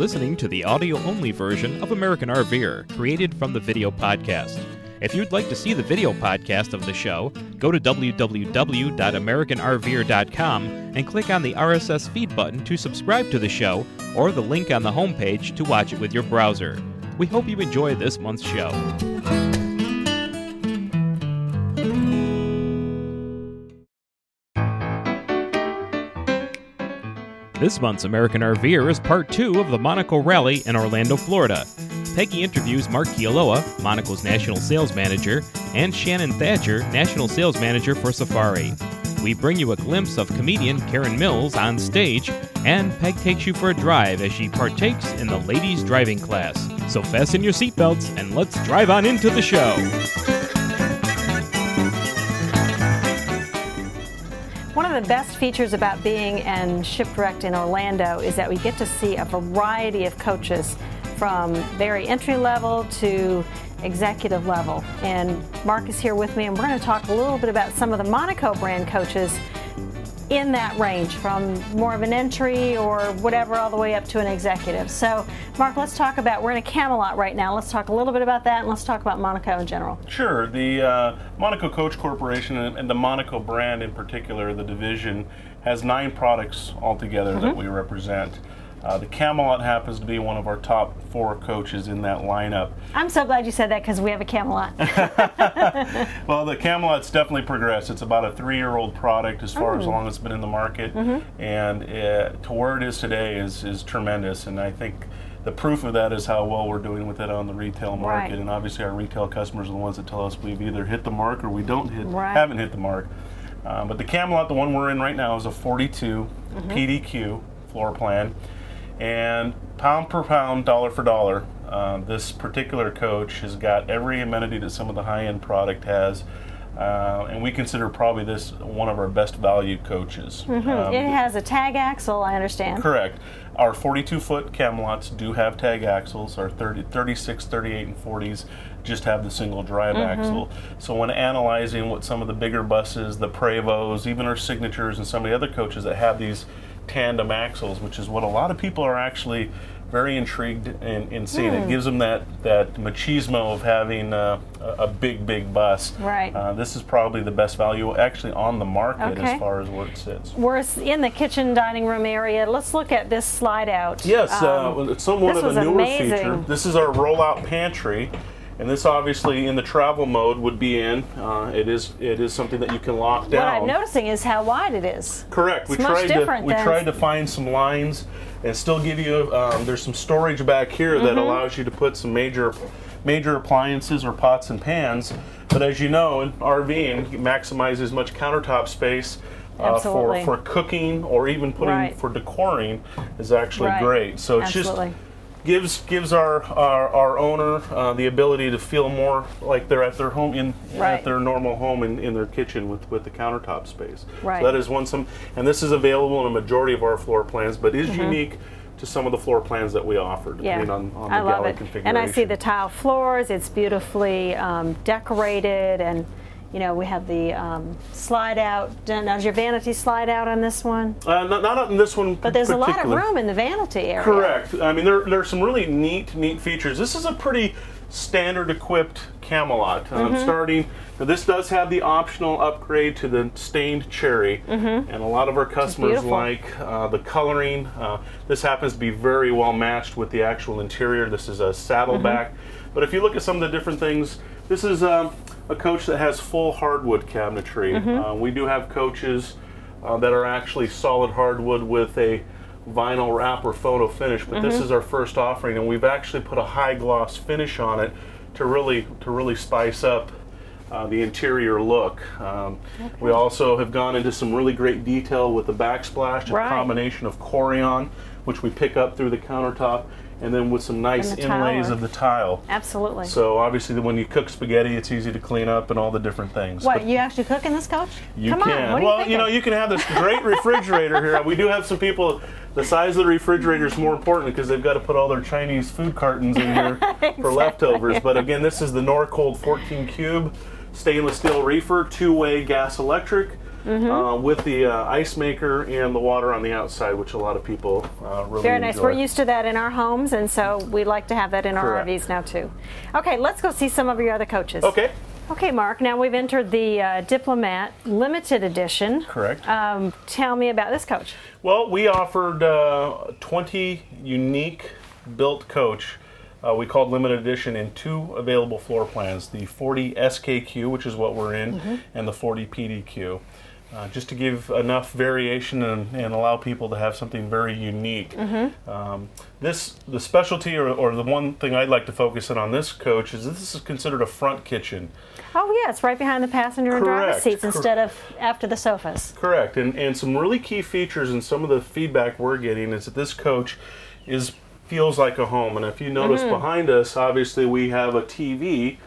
listening to the audio-only version of American RVer, created from the video podcast. If you'd like to see the video podcast of the show, go to www.americanrver.com and click on the RSS feed button to subscribe to the show or the link on the homepage to watch it with your browser. We hope you enjoy this month's show. This month's American RVer is part 2 of the Monaco Rally in Orlando, Florida. Peggy interviews Mark Kialoa, Monaco's National Sales Manager, and Shannon Thatcher, National Sales Manager for Safari. We bring you a glimpse of comedian Karen Mills on stage, and Peg takes you for a drive as she partakes in the ladies' driving class. So fasten your seatbelts and let's drive on into the show. One of the best features about being and Shipwrecked in Orlando is that we get to see a variety of coaches from very entry level to executive level. And Mark is here with me, and we're going to talk a little bit about some of the Monaco brand coaches in that range, from more of an entry or whatever all the way up to an executive. So Mark, let's talk about, we're in a Camelot right now, let's talk a little bit about that, and let's talk about Monaco in general. Sure. The Monaco Coach Corporation and the Monaco brand in particular, the division, has 9 products altogether that we represent. The Camelot happens to be one of our top 4 coaches in that lineup. I'm so glad you said that, because we have a Camelot. Well, the Camelot's definitely progressed. It's about a 3-year-old product as far as long as it's been in the market, and to where it is today is tremendous. And I think the proof of that is how well we're doing with it on the retail market. Right. And obviously, our retail customers are the ones that tell us we've either hit the mark or we haven't hit the mark. But the Camelot, the one we're in right now, is a 42 PDQ floor plan. And pound per pound, dollar for dollar, this particular coach has got every amenity that some of the high-end product has. And we consider probably this one of our best value coaches. It has a tag axle, I understand. Correct. Our 42-foot Camelots do have tag axles. Our 36, 38, and 40s just have the single drive axle. So when analyzing what some of the bigger buses, the Prevosts, even our Signatures, and some of the other coaches that have these tandem axles, which is what a lot of people are actually very intrigued in seeing. It gives them that machismo of having a big bus. Right. This is probably the best value actually on the market as far as where it sits. We're in the kitchen dining room area. Let's look at this slide out. Yes, it's somewhat of a newer feature. This is our rollout pantry. And this obviously in the travel mode would be in. It is something that you can lock down. What I'm noticing is how wide it is. Correct. It's we tried to find some lines and still give you. There's some storage back here that allows you to put some major appliances or pots and pans. But as you know, in RVing, maximize as much countertop space for cooking or even putting for decoring is actually great. So it's just gives our owner the ability to feel more like they're at their home at their normal home in their kitchen with the countertop space. Right. So that is and this is available in a majority of our floor plans, but is unique to some of the floor plans that we offer, depending on the galley configuration. And I see the tile floors. It's beautifully decorated, and we have the slide out. Does your vanity slide out on this one? Not on this one, but there's a lot of room in the vanity area. Correct. I mean, there are some really neat features. This is a pretty standard equipped Camelot. This does have the optional upgrade to the stained cherry, and a lot of our customers like the coloring. This happens to be very well matched with the actual interior. This is a saddleback, but if you look at some of the different things, this is a coach that has full hardwood cabinetry. We do have coaches that are actually solid hardwood with a vinyl wrap or photo finish, but this is our first offering, and we've actually put a high gloss finish on it to really spice up the interior look. We also have gone into some really great detail with the backsplash, a combination of Corian, which we pick up through the countertop, and then with some nice inlays of the tile. Absolutely. So obviously when you cook spaghetti, it's easy to clean up and all the different things. What, you actually cook in this coach? You Come can. On, what well, are you know, you can have this great refrigerator here. We do have some people, the size of the refrigerator is more important because they've got to put all their Chinese food cartons in here for leftovers. But again, this is the Norcold 14 cube stainless steel reefer, two-way gas electric. mm-hmm. With the ice maker and the water on the outside, which a lot of people really Very nice. Enjoy. We're used to that in our homes, and so we like to have that in our RVs now, too. Okay, let's go see some of your other coaches. Okay. Okay, Mark, now we've entered the Diplomat Limited Edition. Correct. Tell me about this coach. Well, we offered 20 unique built coach. We called Limited Edition in two available floor plans, the 40 SKQ, which is what we're in, mm-hmm. and the 40 PDQ. Just to give enough variation and allow people to have something very unique. Mm-hmm. The specialty or the one thing I'd like to focus in on this coach is this is considered a front kitchen. Oh yes, right behind the passenger and driver seats instead of after the sofas. Correct, and some really key features and some of the feedback we're getting is that this coach feels like a home. And if you notice mm-hmm. behind us, obviously we have a TV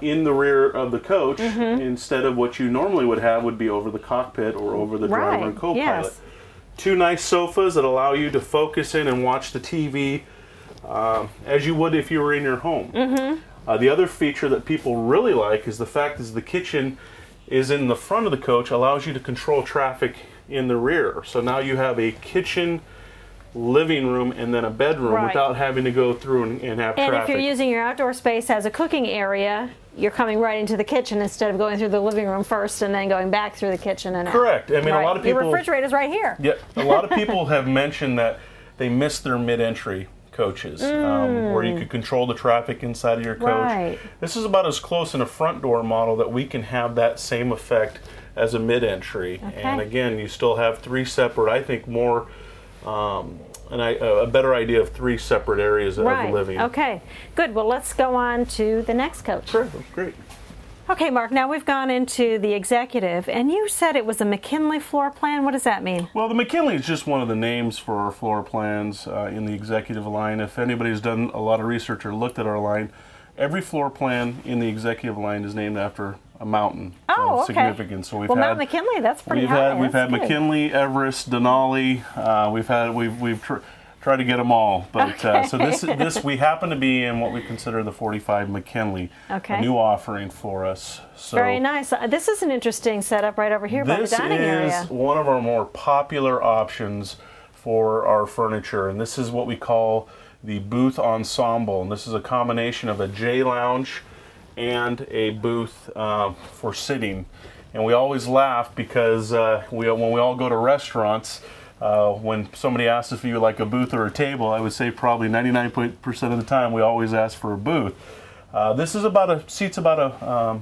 in the rear of the coach, mm-hmm. instead of what you normally would be over the cockpit or over the driver and co-pilot. Yes. Two nice sofas that allow you to focus in and watch the TV as you would if you were in your home. Mm-hmm. The other feature that people really like is the fact is the kitchen is in the front of the coach, allows you to control traffic in the rear. So now you have a kitchen, living room, and then a bedroom without having to go through and have traffic. And if you're using your outdoor space as a cooking area, you're coming right into the kitchen instead of going through the living room first and then going back through the kitchen and out. Correct. I mean, a lot of people... Your refrigerator's right here. Yeah. A lot of people have mentioned that they miss their mid-entry coaches, where you could control the traffic inside of your coach. Right. This is about as close in a front door model that we can have that same effect as a mid-entry. Okay. And again, you still have three separate, I think, more... a better idea of three separate areas of living. Okay, good. Well, let's go on to the next coach. Sure, great. Okay, Mark, now we've gone into the executive, and you said it was a McKinley floor plan. What does that mean? Well, the McKinley is just one of the names for our floor plans in the executive line. If anybody's done a lot of research or looked at our line, every floor plan in the executive line is named after a mountain. Oh, okay. Significant. So we've Mount McKinley, that's pretty high. We've had McKinley, Everest, Denali. We've tried to get them all. But so this we happen to be in what we consider the 45 McKinley, a new offering for us. So very nice. This is an interesting setup right over here by the dining area. This is one of our more popular options for our furniture, and this is what we call the booth ensemble. And this is a combination of a J lounge and a booth for sitting. And we always laugh because when we all go to restaurants, when somebody asks if you would like a booth or a table, I would say probably 99% of the time we always ask for a booth. This is about a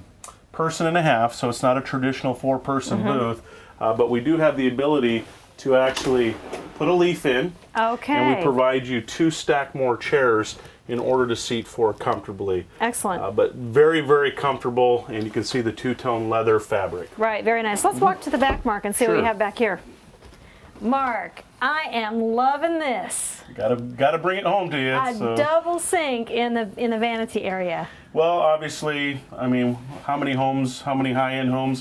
person and a half, so it's not a traditional four-person mm-hmm. booth, but we do have the ability to actually put a leaf in, and we provide you two stack more chairs in order to seat for comfortably. Excellent. But very, very comfortable, and you can see the two-tone leather fabric. Right, very nice. Let's walk to the back, Mark, and see what we have back here. Mark, I am loving this. Gotta bring it home to you. Double sink in the vanity area. Well, obviously, I mean, how many high-end homes,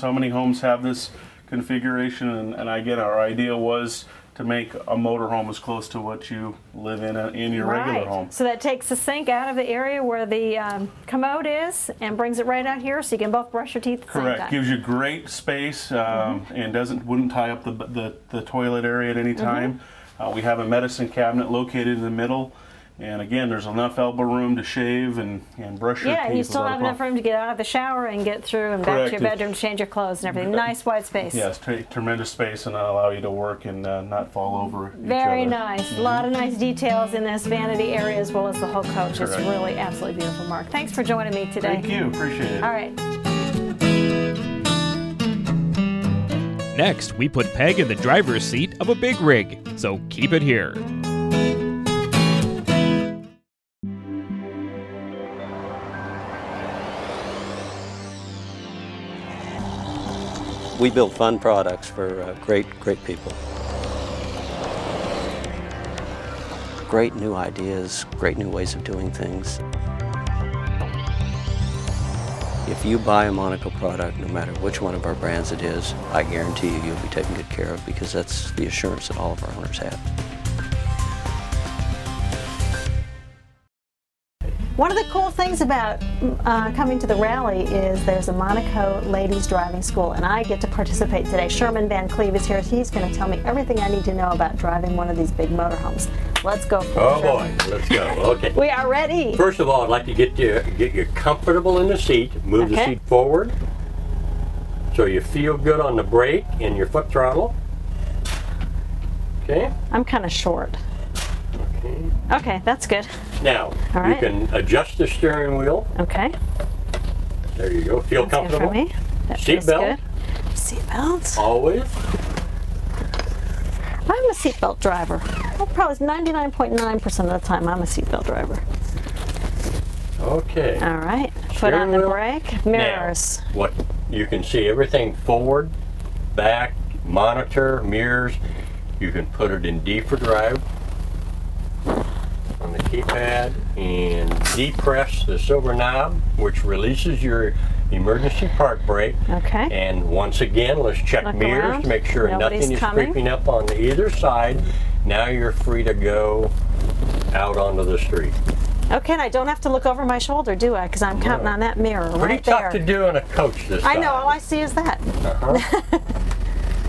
how many homes have this configuration? And again, our idea was to make a motorhome as close to what you live in your regular home. So that takes the sink out of the area where the commode is and brings it right out here, so you can both brush your teeth at the same time. Gives you great space and wouldn't tie up the toilet area at any time. Mm-hmm. We have a medicine cabinet located in the middle. And again, there's enough elbow room to shave and brush your teeth. Yeah, and you still have enough room to get out of the shower and get through and back to your bedroom, change your clothes and everything. Nice wide space. Yes, tremendous space, and that'll allow you to work and not fall over each other. Very nice. Mm-hmm. A lot of nice details in this vanity area as well as the whole coach. Correct. It's really absolutely beautiful, Mark. Thanks for joining me today. Thank you. Appreciate it. All right. Next, we put Peg in the driver's seat of a big rig, so keep it here. We build fun products for great people. Great new ideas, great new ways of doing things. If you buy a Monaco product, no matter which one of our brands it is, I guarantee you you'll be taken good care of, because that's the assurance that all of our owners have. One of the cool things about coming to the rally is there's a Monaco Ladies Driving School, and I get to participate today. Sherman Van Cleve is here. He's going to tell me everything I need to know about driving one of these big motorhomes. Let's go for it. Oh, Sherman. Boy, let's go. Okay. We are ready. First of all, I'd like to get you comfortable in the seat. Move the seat forward so you feel good on the brake and your foot throttle. Okay. I'm kind of short. Okay, that's good. Now, you can adjust the steering wheel. Okay. There you go. Feel comfortable. Good for me. Seatbelt. Seatbelt. Always. I'm a seatbelt driver. Well, probably 99.9% of the time I'm a seatbelt driver. Okay. All right. Foot on the brake. Mirrors. Now, what you can see everything forward, back, monitor, mirrors. You can put it in D for drive. On the keypad, and depress the silver knob, which releases your emergency park brake. Okay. And once again, let's check mirrors to make sure nothing is creeping up on either side. Now you're free to go out onto the street. Okay, and I don't have to look over my shoulder, do I? Because I'm counting on that mirror right there. Pretty tough to do on a coach this time. I know, all I see is that. Uh-huh.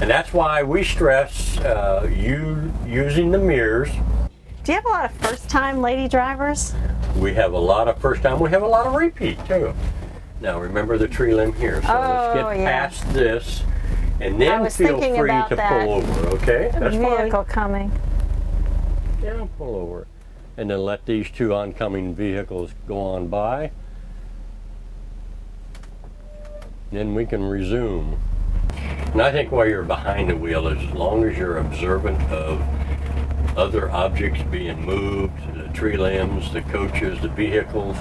And that's why we stress you using the mirrors. Do you have a lot of first-time lady drivers? We have a lot of first-time. We have a lot of repeat, too. Now, remember the tree limb here. So let's get past this, and then feel free to pull over, okay? That's fine. Vehicle coming. Yeah, pull over. And then let these two oncoming vehicles go on by. Then we can resume. And I think while you're behind the wheel, as long as you're observant of other objects being moved, the tree limbs, the coaches, the vehicles.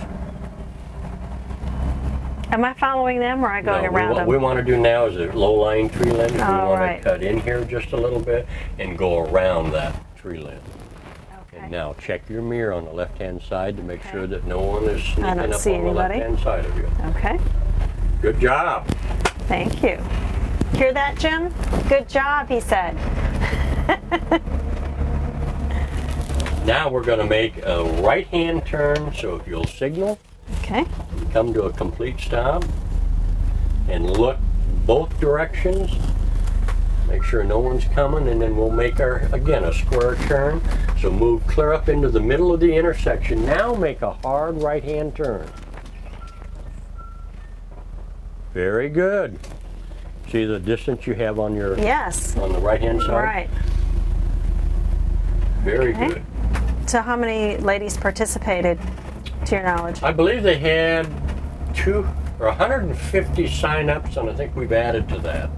Am I following them or am I going around them? What we want to do now is a low-lying tree limb. We want to cut in here just a little bit and go around that tree limb. Okay. And now check your mirror on the left-hand side to make sure that no one is sneaking up on the left-hand side of you. Okay. Good job. Thank you. Hear that, Jim? Good job, he said. Now we're going to make a right-hand turn, so if you'll signal, come to a complete stop, and look both directions, make sure no one's coming, and then we'll make our, again, a square turn. So move clear up into the middle of the intersection. Now make a hard right-hand turn. Very good. See the distance you have on your, on the right-hand side? Right. Very good. So how many ladies participated, to your knowledge? I believe they had 150 sign-ups, and I think we've added to that.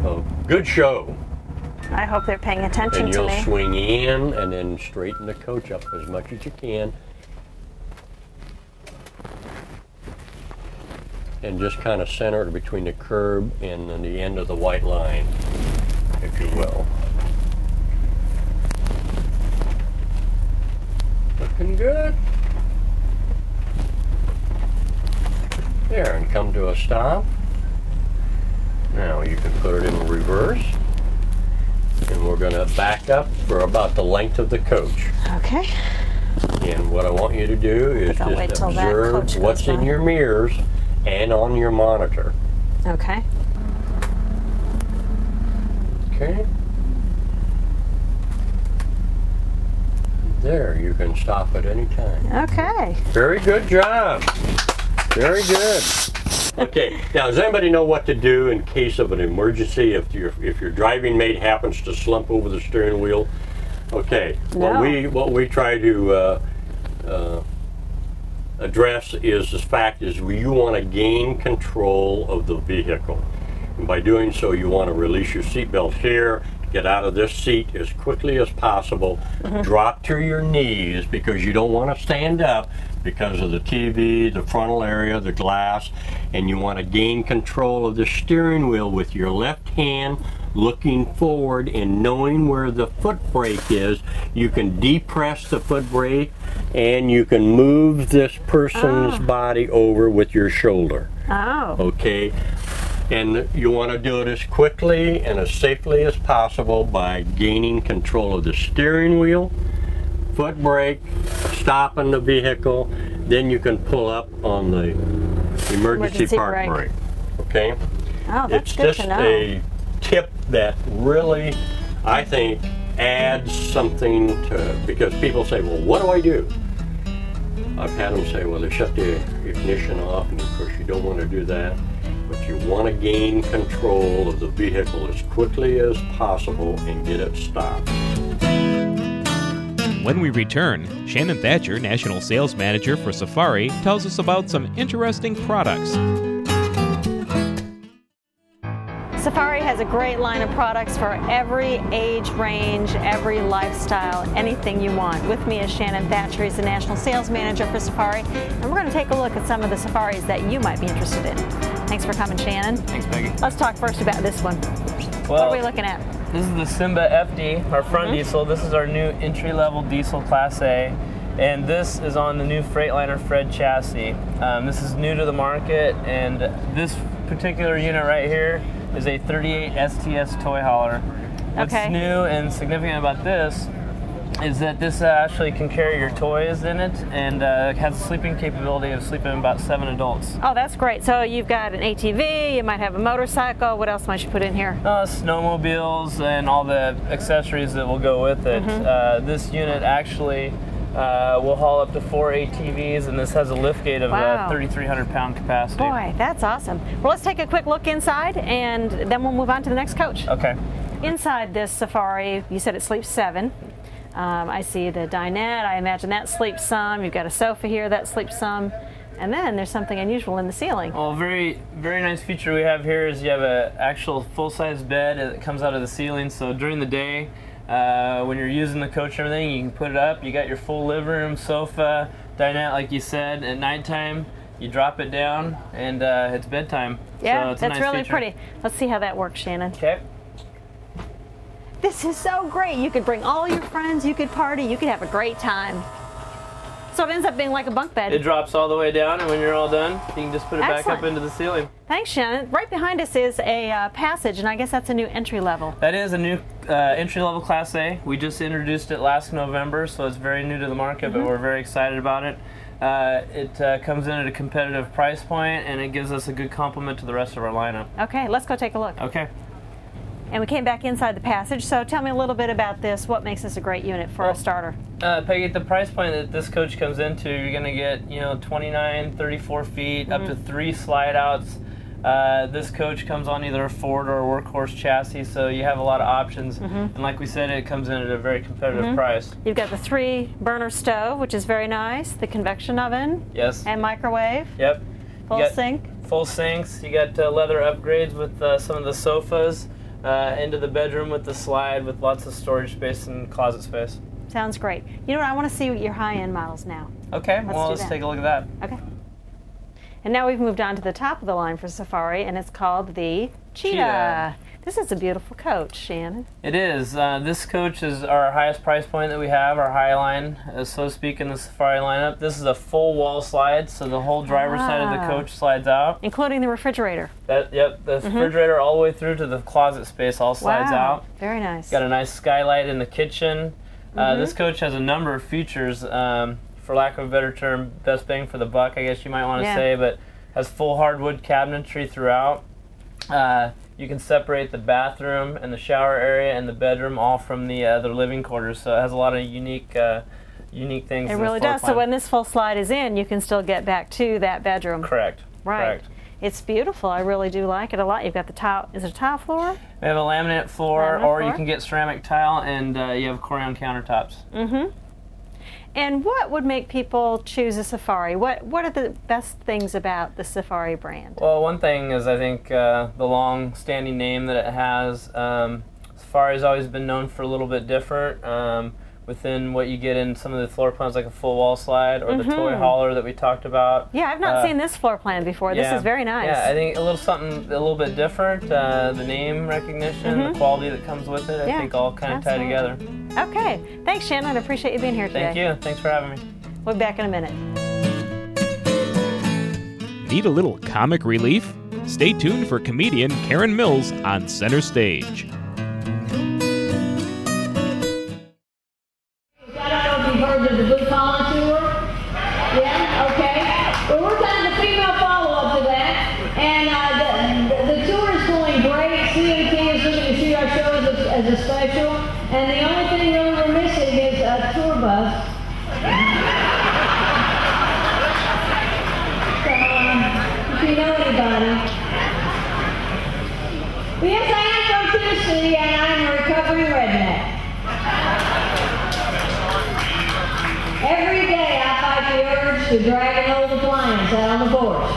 So, good show. I hope they're paying attention to me. And you'll swing in and then straighten the coach up as much as you can. And just kind of center between the curb and the end of the white line, if you will. Looking good. There, and come to a stop. Now you can put it in reverse. And we're going to back up for about the length of the coach. Okay. And what I want you to do is just observe what's in your mirrors and on your monitor. Okay. Okay. There, you can stop at any time. Okay. Very good job. Very good. Okay, now does anybody know what to do in case of an emergency if your driving mate happens to slump over the steering wheel? Okay. No. What we try to address is the fact is you want to gain control of the vehicle. And by doing so, you want to release your seatbelt here. Get out of this seat as quickly as possible, drop to your knees because you don't want to stand up because of the TV, the frontal area, the glass, and you want to gain control of the steering wheel with your left hand looking forward and knowing where the foot brake is. You can depress the foot brake and you can move this person's body over with your shoulder. Oh. Okay. And you want to do it as quickly and as safely as possible by gaining control of the steering wheel, foot brake, stopping the vehicle, then you can pull up on the emergency park brake. Okay? Oh, that's good to know. It's just a tip that really, I think, adds something to, because people say, well, what do I do? I've had them say, well, they shut the ignition off, and of course you don't want to do that, but you want to gain control of the vehicle as quickly as possible and get it stopped. When we return, Shannon Thatcher, National Sales Manager for Safari, tells us about some interesting products. Safari has a great line of products for every age range, every lifestyle, anything you want. With me is Shannon Thatcher. He's the National Sales Manager for Safari, and we're going to take a look at some of the safaris that you might be interested in. Thanks for coming, Shannon. Thanks, Peggy. Let's talk first about this one. Well, what are we looking at? This is the Simba FD, our front diesel. This is our new entry-level diesel Class A, and this is on the new Freightliner Fred chassis. This is new to the market, and this particular unit right here is a 38 STS toy hauler. What's new and significant about this is that this actually can carry your toys in it, and has sleeping capability of sleeping about 7 adults. Oh, that's great. So you've got an ATV, you might have a motorcycle. What else might you put in here? Snowmobiles and all the accessories that will go with it. This unit actually will haul up to 4 ATVs, and this has a liftgate of 3,300 pound capacity. Boy, that's awesome. Well, let's take a quick look inside, and then we'll move on to the next coach. Okay. Inside this Safari, you said it sleeps 7. I see the dinette. I imagine that sleeps some. You've got a sofa here that sleeps some. And then there's something unusual in the ceiling. Well, very, very nice feature we have here is you have an actual full-size bed that comes out of the ceiling. So during the day, when you're using the coach and everything, you can put it up. You got your full living room, sofa, dinette, like you said. At nighttime, you drop it down, and it's bedtime. Yeah, so it's that's a nice really feature. Pretty. Let's see how that works, Shannon. Okay. This is so great. You could bring all your friends. You could party. You could have a great time. So it ends up being like a bunk bed. It drops all the way down, and when you're all done, you can just put it back up into the ceiling. Thanks, Shannon. Right behind us is a Passage, and I guess that's a new entry level. That is a new entry level Class A. We just introduced it last November, so it's very new to the market, but we're very excited about it. It comes in at a competitive price point, and it gives us a good complement to the rest of our lineup. Okay, let's go take a look. Okay. And we came back inside the Passage, so tell me a little bit about this. What makes this a great unit for a starter? Peggy, at the price point that this coach comes into, you're going to get 29, 34 feet, up to 3 slide outs. This coach comes on either a Ford or a Workhorse chassis, so you have a lot of options. And like we said, it comes in at a very competitive price. You've got the 3-burner stove, which is very nice, the convection oven, and microwave, full sink. Full sinks. You got leather upgrades with some of the sofas. Into the bedroom with the slide with lots of storage space and closet space. Sounds great. You know what? I want to see your high-end models now. Okay, let's take a look at that. Okay. And now we've moved on to the top of the line for Safari, and it's called the Cheetah. This is a beautiful coach, Shannon. It is. This coach is our highest price point that we have, our high line, so to speak, in the Safari lineup. This is a full wall slide, so the whole driver's side of the coach slides out. Including the refrigerator. The refrigerator all the way through to the closet space all slides out. Very nice. Got a nice skylight in the kitchen. This coach has a number of features, for lack of a better term, best bang for the buck, I guess you might want to say, but has full hardwood cabinetry throughout. You can separate the bathroom and the shower area and the bedroom all from the other living quarters, so it has a lot of unique things. It really does. So when this full slide is in, you can still get back to that bedroom. Correct. Right. Correct. It's beautiful. I really do like it a lot. You've got the tile. Is it a tile floor? We have a laminate floor, you can get ceramic tile, and you have Corian countertops. And what would make people choose a Safari? What are the best things about the Safari brand? Well, one thing is I think the long-standing name that it has. Safari's always been known for a little bit different within what you get in some of the floor plans, like a full wall slide or the toy hauler that we talked about. Yeah, I've not seen this floor plan before. This is very nice. Yeah, I think a little bit different. The name recognition, the quality that comes with it, I think all kind of tie together. Okay, thanks Shannon, I appreciate you being here today. Thank you, thanks for having me. We'll be back in a minute. Need a little comic relief? Stay tuned for comedian Karen Mills on Center Stage. I don't know if you've heard of the Good Karma Tour. Yeah? Okay. as a special, and the only thing really we're missing is a tour bus. So, if you know anybody. But yes, I am from Tennessee, and I am a recovering redneck. Every day I fight the urge to drag an old appliance out on the porch.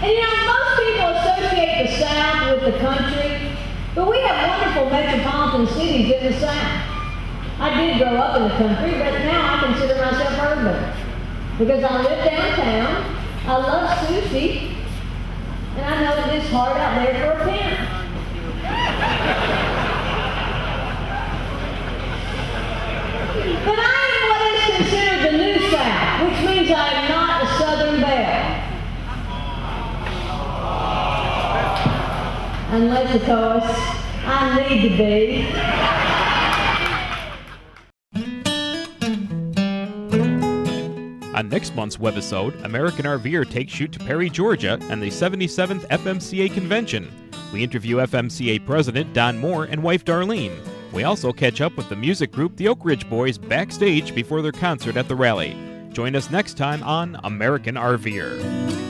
And you know, most people associate the South with the country, but we have wonderful metropolitan cities in the South. I did grow up in the country, but now I consider myself urban. Because I live downtown, I love sushi, and I know it is hard out there for a pimp. But I am what is considered the New South, which means I am not a Southern belle. Unless, of course, I need to be. On next month's webisode, American RVer takes shoot to Perry, Georgia, and the 77th FMCA convention. We interview FMCA President Don Moore and wife Darlene. We also catch up with the music group the Oak Ridge Boys backstage before their concert at the rally. Join us next time on American RVer.